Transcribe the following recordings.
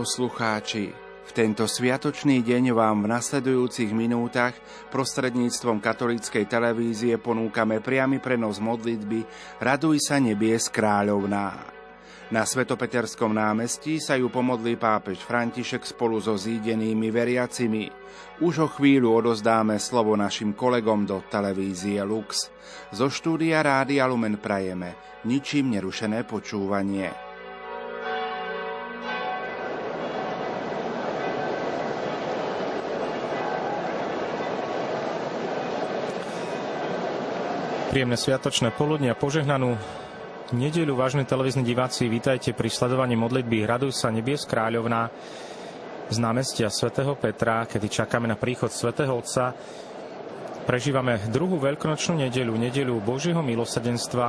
poslucháči, v tento sviatočný deň vám v nasledujúcich minútach prostredníctvom katolíckej televízie ponúkame priamy prenos modlitby Raduj sa nebies kráľovná. Na Svetopeterskom námestí sa ju pomodlí pápež František spolu so zídenými veriacimi. Už o chvíľu odozdáme slovo našim kolegom do televízie Lux. Zo štúdia Rádia Lumen prajeme ničím nerušené počúvanie. Príjemné sviatočné poludne a požehnanú nedeľu, vážne televízni diváci, vítajte pri sledovaní modlitby Raduj sa nebies kráľovná z námestia svätého Petra, kedy čakáme na príchod svätého Otca. Prežívame druhú veľkonočnú nedeľu, nedeľu Božieho milosrdenstva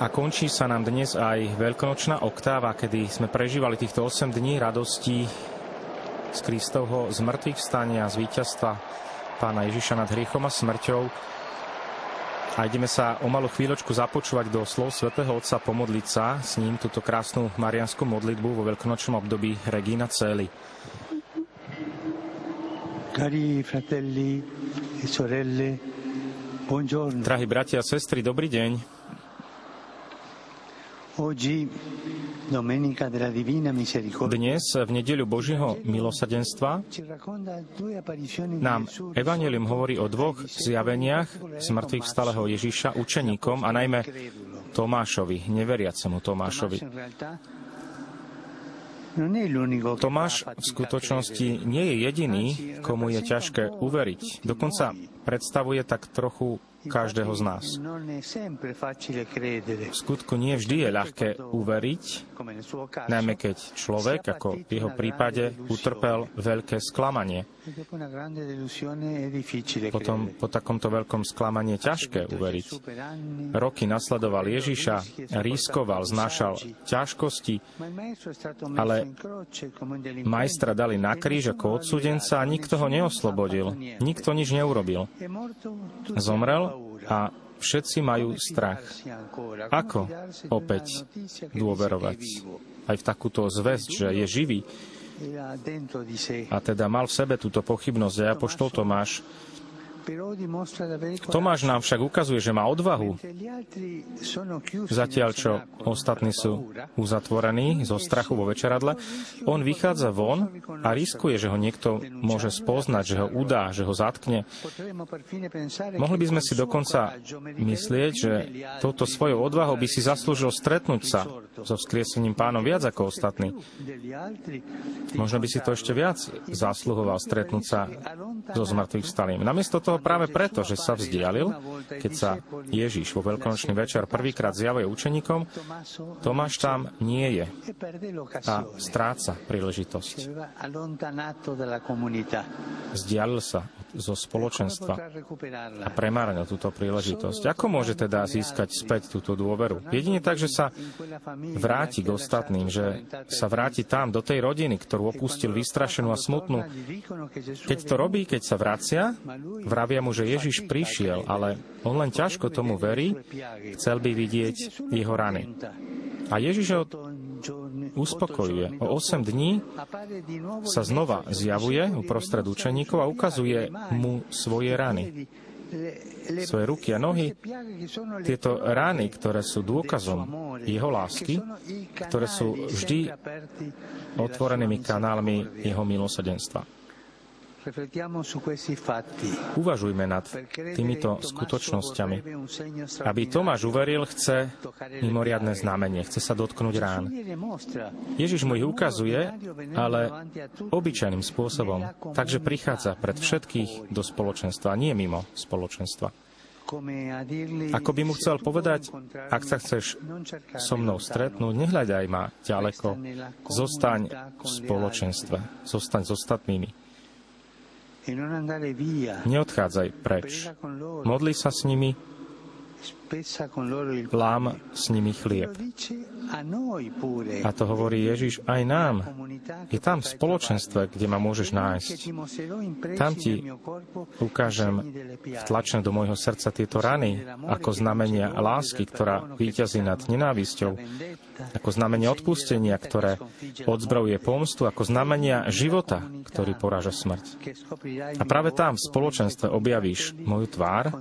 a končí sa nám dnes aj veľkonočná oktáva, kedy sme prežívali týchto 8 dní radostí z Kristovho zmrtvých vstania, z víťazstva Pána Ježiša nad hriechom a smrťou. A ideme sa o malú chvíľočku započúvať do slov svätého Otca, pomodliť sa s ním túto krásnu mariánsku modlitbu vo veľkonočnom období Regina Celi. Drahí bratia a sestry, dobrý deň. Dnes, v nedeľu Božieho milosrdenstva, nám Evangelium hovorí o dvoch zjaveniach smrtvých vstalého Ježiša učeníkom a najmä Tomášovi, neveriacemu Tomášovi. Tomáš v skutočnosti nie je jediný, komu je ťažké uveriť. Dokonca predstavuje tak trochu každého z nás. V skutku nie vždy je ľahké uveriť, najmä keď človek, ako v jeho prípade, utrpel veľké sklamanie. Potom po takomto veľkom sklamaní je ťažké uveriť. Roky nasledoval Ježiša, riskoval, znášal ťažkosti, ale majstra dali na kríž ako odsúdenca a nikto ho neoslobodil. Nikto nič neurobil. Zomrel a všetci majú strach. Ako opäť dôverovať aj v takúto zväzť, že je živý? A teda mal v sebe túto pochybnosť aj apoštol Tomáš. Tomáš nám však ukazuje, že má odvahu. Zatiaľ, čo ostatní sú uzatvorení zo strachu vo večeradle, on vychádza von a riskuje, že ho niekto môže spoznať, že ho udá, že ho zatkne. Mohli by sme si dokonca myslieť, že touto svojou odvahou by si zaslúžil stretnúť sa so vzkriesením Pánom viac ako ostatní. Možno by si to ešte viac zasluhoval stretnúť sa so zmŕtvychvstalým. Namiesto toho práve preto, že sa vzdialil, keď sa Ježiš vo veľkonočný večer prvýkrát zjavuje učeníkom, Tomáš tam nie je a stráca príležitosť. Vzdialil sa zo spoločenstva a premárnil túto príležitosť. Ako môže teda získať späť túto dôveru? Jedine tak, že sa vráti k ostatným, že sa vráti tam, do tej rodiny, ktorú opustil vystrašenú a smutnú. Keď to robí, keď sa vracia, vravia mu, že Ježiš prišiel, ale on len ťažko tomu verí, chcel by vidieť jeho rany. A Ježiš ho uspokojuje. O 8 dní sa znova zjavuje uprostred učeníkov a ukazuje mu svoje rany, svoje ruky a nohy, tieto rány, ktoré sú dôkazom jeho lásky, ktoré sú vždy otvorenými kanálmi jeho milosrdenstva. Uvažujme nad týmito skutočnosťami. Aby Tomáš uveril, chce mimoriadne znamenie, chce sa dotknúť rán. Ježiš mu ich ukazuje, ale obyčajným spôsobom, takže prichádza pred všetkých do spoločenstva, nie mimo spoločenstva. Ako by mu chcel povedať, ak sa chceš so mnou stretnúť, nehľadaj ma ďaleko, zostaň v spoločenstve, zostaň s ostatnými. Neodchádzaj preč. Modli sa s nimi, Lám s nimi chlieb. A to hovorí Ježiš aj nám. Je tam v spoločenstve, kde ma môžeš nájsť. Tam ti ukážem vtlačené do môjho srdca tieto rany, ako znamenia lásky, ktorá víťazí nad nenávisťou, ako znamenie odpustenia, ktoré odzbrojuje pomstu, ako znamenia života, ktorý poráža smrť. A práve tam v spoločenstve objavíš moju tvár,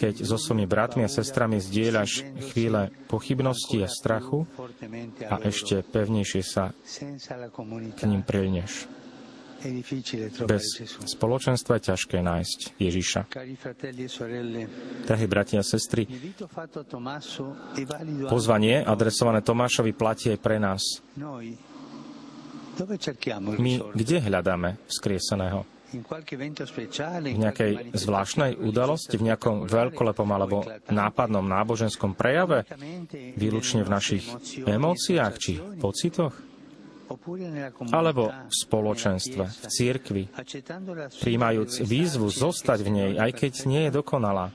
keď so svojimi bratmi a sestrami zdieľaš chvíle pochybnosti a strachu a ešte pevnejšie sa k ním prilneš. Bez spoločenstva je ťažké nájsť Ježiša. Drahí bratia a sestry, pozvanie adresované Tomášovi platí aj pre nás. My kde hľadáme vzkrieseného? V nejakej zvláštnej udalosti, v nejakom veľkolepom alebo nápadnom náboženskom prejave, výlučne v našich emóciách či pocitoch, alebo v spoločenstve, v cirkvi, prijímajúc výzvu zostať v nej, aj keď nie je dokonalá.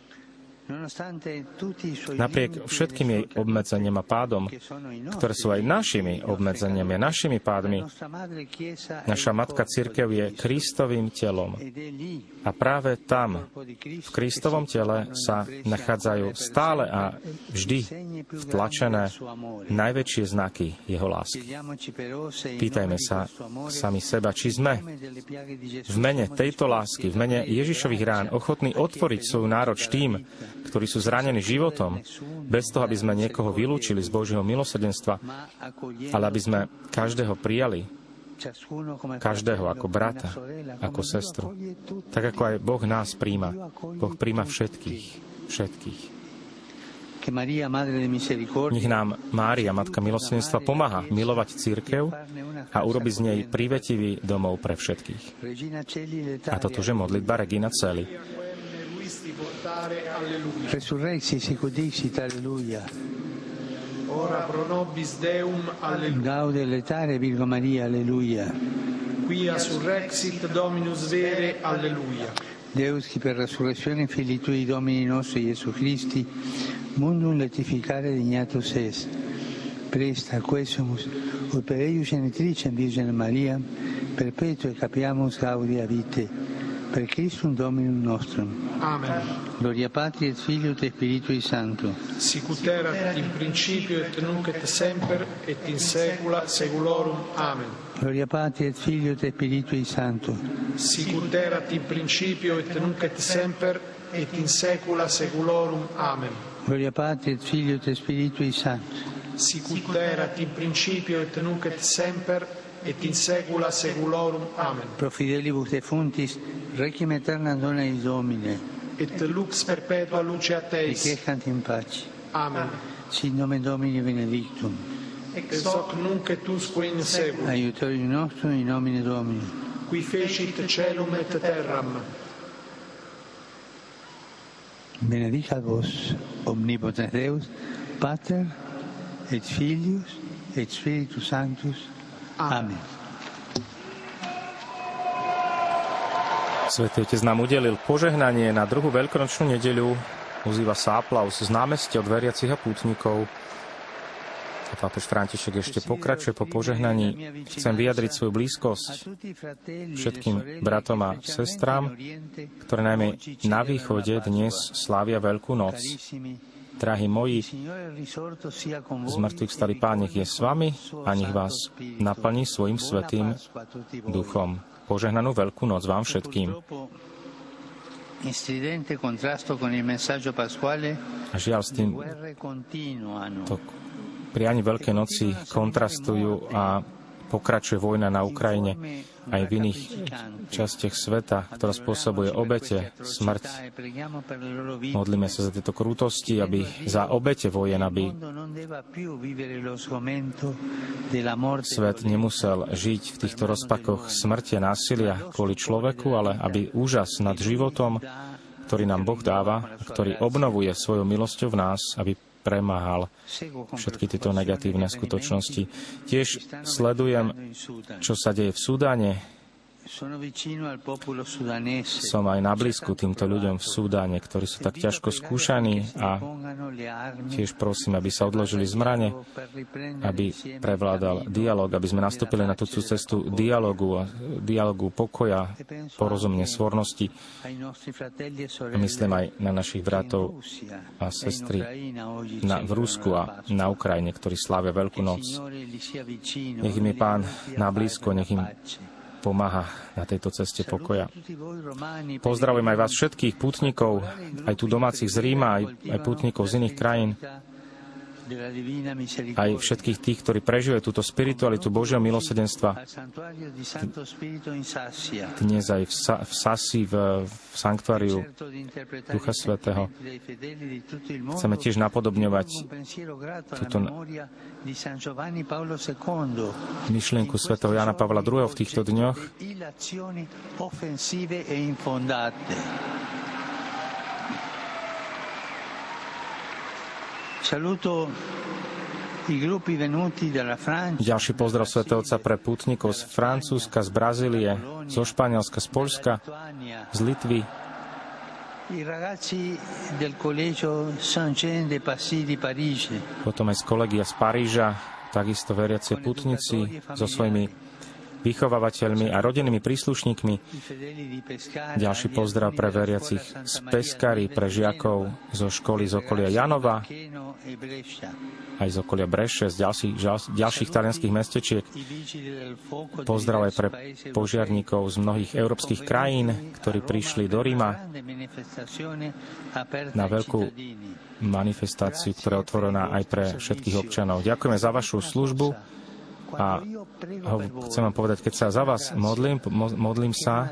Napriek všetkým jej obmedzeniam a pádom, ktoré sú aj našimi obmedzeniami, našimi pádmi, naša Matka Cirkev je Kristovým telom. A práve tam, v Kristovom tele, sa nachádzajú stále a vždy vtlačené najväčšie znaky jeho lásky. Pýtajme sa sami seba, či sme v mene tejto lásky, v mene Ježišových rán, ochotní otvoriť svoju náruč tým, ktorí sú zranení životom, bez toho, aby sme niekoho vylúčili z Božieho milosrdenstva, ale aby sme každého prijali, každého ako brata, ako sestru. Tak ako aj Boh nás prijíma. Boh prijíma všetkých, všetkých. Nech nám Mária, Matka milosrdenstva, pomáha milovať cirkev a urobiť z nej privetivý domov pre všetkých. A toto je modlitba Regina Celi. Resurrexi sicut dixit, alleluia. Ora pro nobis Deum, alleluia. Gaude letare, Virgo Maria, alleluia. Quia surrexit Dominus vere, alleluia. Deus, qui per resurrezione Filii Tui Domini nostri, Iesu Christi, mundum letificare dignatus est. Presta quesumus, ut per eius genitricem Virgine Maria, perpetue capiamus gaudia vitae. Per Christum Dominum nostrum. Amen. Gloria Patri et Filio et Spiritui Sancto. Sicut erat in principio et nunc et semper et in saecula saeculorum. Amen. Gloria Patri et Filio et Spiritui Sancto. Sicut erat in principio et nunc et semper et in saecula saeculorum. Amen. Gloria Patri et Filio et Spiritui Sancto. Sicut erat in principio et nunc et semper et in saecula saeculorum. Amen. Pro fidelibus defunctis requiem aeternam dona eis Domine, et lux perpetua luceat eis, requiescant in pace. Amen. Sit nomen Domini benedictum, ex hoc nunc et usque in saecula. Aiutorium nostrum in nomine Domini, qui fecit caelum et terram. Benedicat vos omnipotens Deus, Pater et Filius et Spiritus Sanctus. Amen. Svätý Otec nám udelil požehnanie na druhú veľkonočnú nedeľu. Ozýva sa aplauz z námestia od veriacich a pútnikov. Pápež František ešte pokračuje po požehnaní. Chcem vyjadriť svoju blízkosť všetkým bratom a sestram, ktoré najmä na východe dnes slávia Veľkú noc. Drahí moji, z mŕtvych vstalý Pán nech je s vami a nech vás naplní svojim svätým duchom. Požehnanú Veľkú noc vám všetkým. A žiaľ, s tým to prianie Veľkej noci kontrastujú a pokračuje vojna na Ukrajine aj v iných častiach sveta, ktorá spôsobuje obete, smrť. Modlíme sa za tieto krutosti, aby za obete vojen, aby svet nemusel žiť v týchto rozpakoch smrti a násilia kvôli človeku, ale aby úžas nad životom, ktorý nám Boh dáva, ktorý obnovuje svojou milosťou v nás, aby premáhal všetky tieto negatívne skutočnosti. Tiež sledujem, čo sa deje v Sudáne, Som aj na blízku týmto ľuďom v Sudáne, ktorí sú tak ťažko skúšaní, a tiež prosím, aby sa odložili zmrane, aby prevládal dialog, aby sme nastúpili na tú cestu dialogu pokoja, porozumne, svornosti. Myslím aj na našich bratov a sestry v Rusku a na Ukrajine, ktorí slávia Veľkú noc. Nech im je Pán na blízko, nech im pomáha na tejto ceste pokoja. Pozdravujem aj vás všetkých pútnikov, aj tu domácich z Ríma, aj pútnikov z iných krajín, aj všetkých tých, ktorí prežívajú túto spiritualitu Božieho milosrdenstva. Dnes aj v Sasi, v sanktuáriu Ducha Svätého. Chceme tiež napodobňovať túto myšlienku svätého Jana Pavla II. V týchto dňoch. Ďalší pozdrav svätého Otca pre pútnikov z Francúzska, z Brazílie, zo Španielska, z Poľska, z Litvy. Potom aj z kolegia z Paríža, takisto veriacie pútnici so svojimi vychovávateľmi a rodinnými príslušníkmi. Ďalší pozdrav pre veriacich z Peskári, pre žiakov zo školy z okolia Janova, aj z okolia Breše, z ďalších talianských mestečiek. Pozdrav aj pre požiarníkov z mnohých európskych krajín, ktorí prišli do Ríma na veľkú manifestáciu, ktorá je otvorená aj pre všetkých občanov. Ďakujeme za vašu službu. A chcem vám povedať, keď sa za vás modlím sa,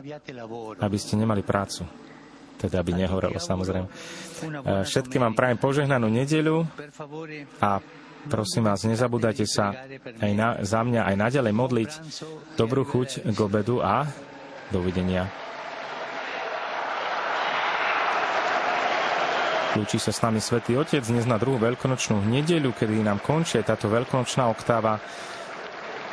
aby ste nemali prácu. Teda, aby nehorelo, samozrejme. Všetkým vám prajem požehnanú nedeľu a prosím vás, nezabúdajte sa aj za mňa aj naďalej modliť. Dobrú chuť k obedu a dovidenia. Lúči sa s nami Svätý Otec dnes na druhú veľkonočnú nedeľu, kedy nám končí táto veľkonočná oktáva.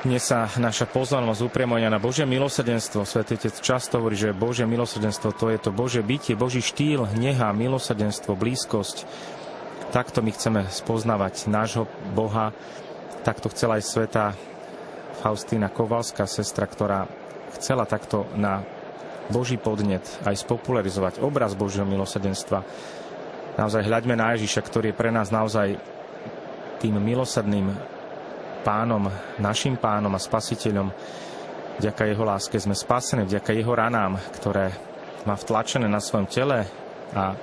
Dnes sa naša pozornosť upriamuje na Božie milosrdenstvo. Svätý Otec často hovorí, že Božie milosrdenstvo, to je to Božie bytie, Boží štýl, neha, milosrdenstvo, blízkosť. Takto my chceme spoznávať nášho Boha. Takto chcela aj svätá Faustína Kowalská, sestra, ktorá chcela takto na Boží podnet aj spopularizovať obraz Božieho milosrdenstva. Naozaj hľaďme na Ježiša, ktorý je pre nás naozaj tým milosrdným Pánom, našim Pánom a Spasiteľom. Vďaka jeho láske sme spasení, vďaka jeho ranám, ktoré má vtlačené na svojom tele, a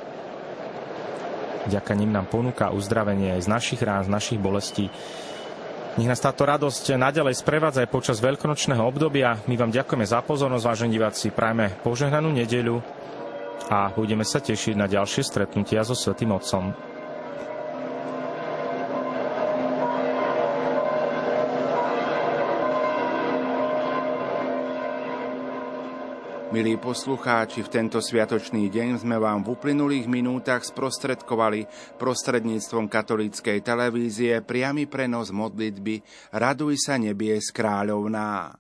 vďaka nim nám ponúka uzdravenie aj z našich rán, z našich bolestí. Nech nás táto radosť naďalej sprevádza aj počas veľkonočného obdobia. My vám ďakujeme za pozornosť, vážení diváci, prajme požehnanú nedeľu a budeme sa tešiť na ďalšie stretnutia so Svätým Otcom. Milí poslucháči, v tento sviatočný deň sme vám v uplynulých minútach sprostredkovali prostredníctvom katolíckej televízie priamy prenos modlitby Raduj sa nebies kráľovná.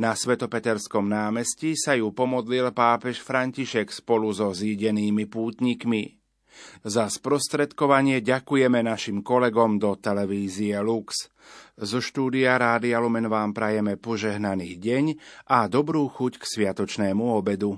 Na Svetopeterskom námestí sa ju pomodlil pápež František spolu so zídenými pútnikmi. Za sprostredkovanie ďakujeme našim kolegom do televízie Lux. Zo štúdia Rádia Lumen vám prajeme požehnaný deň a dobrú chuť k sviatočnému obedu.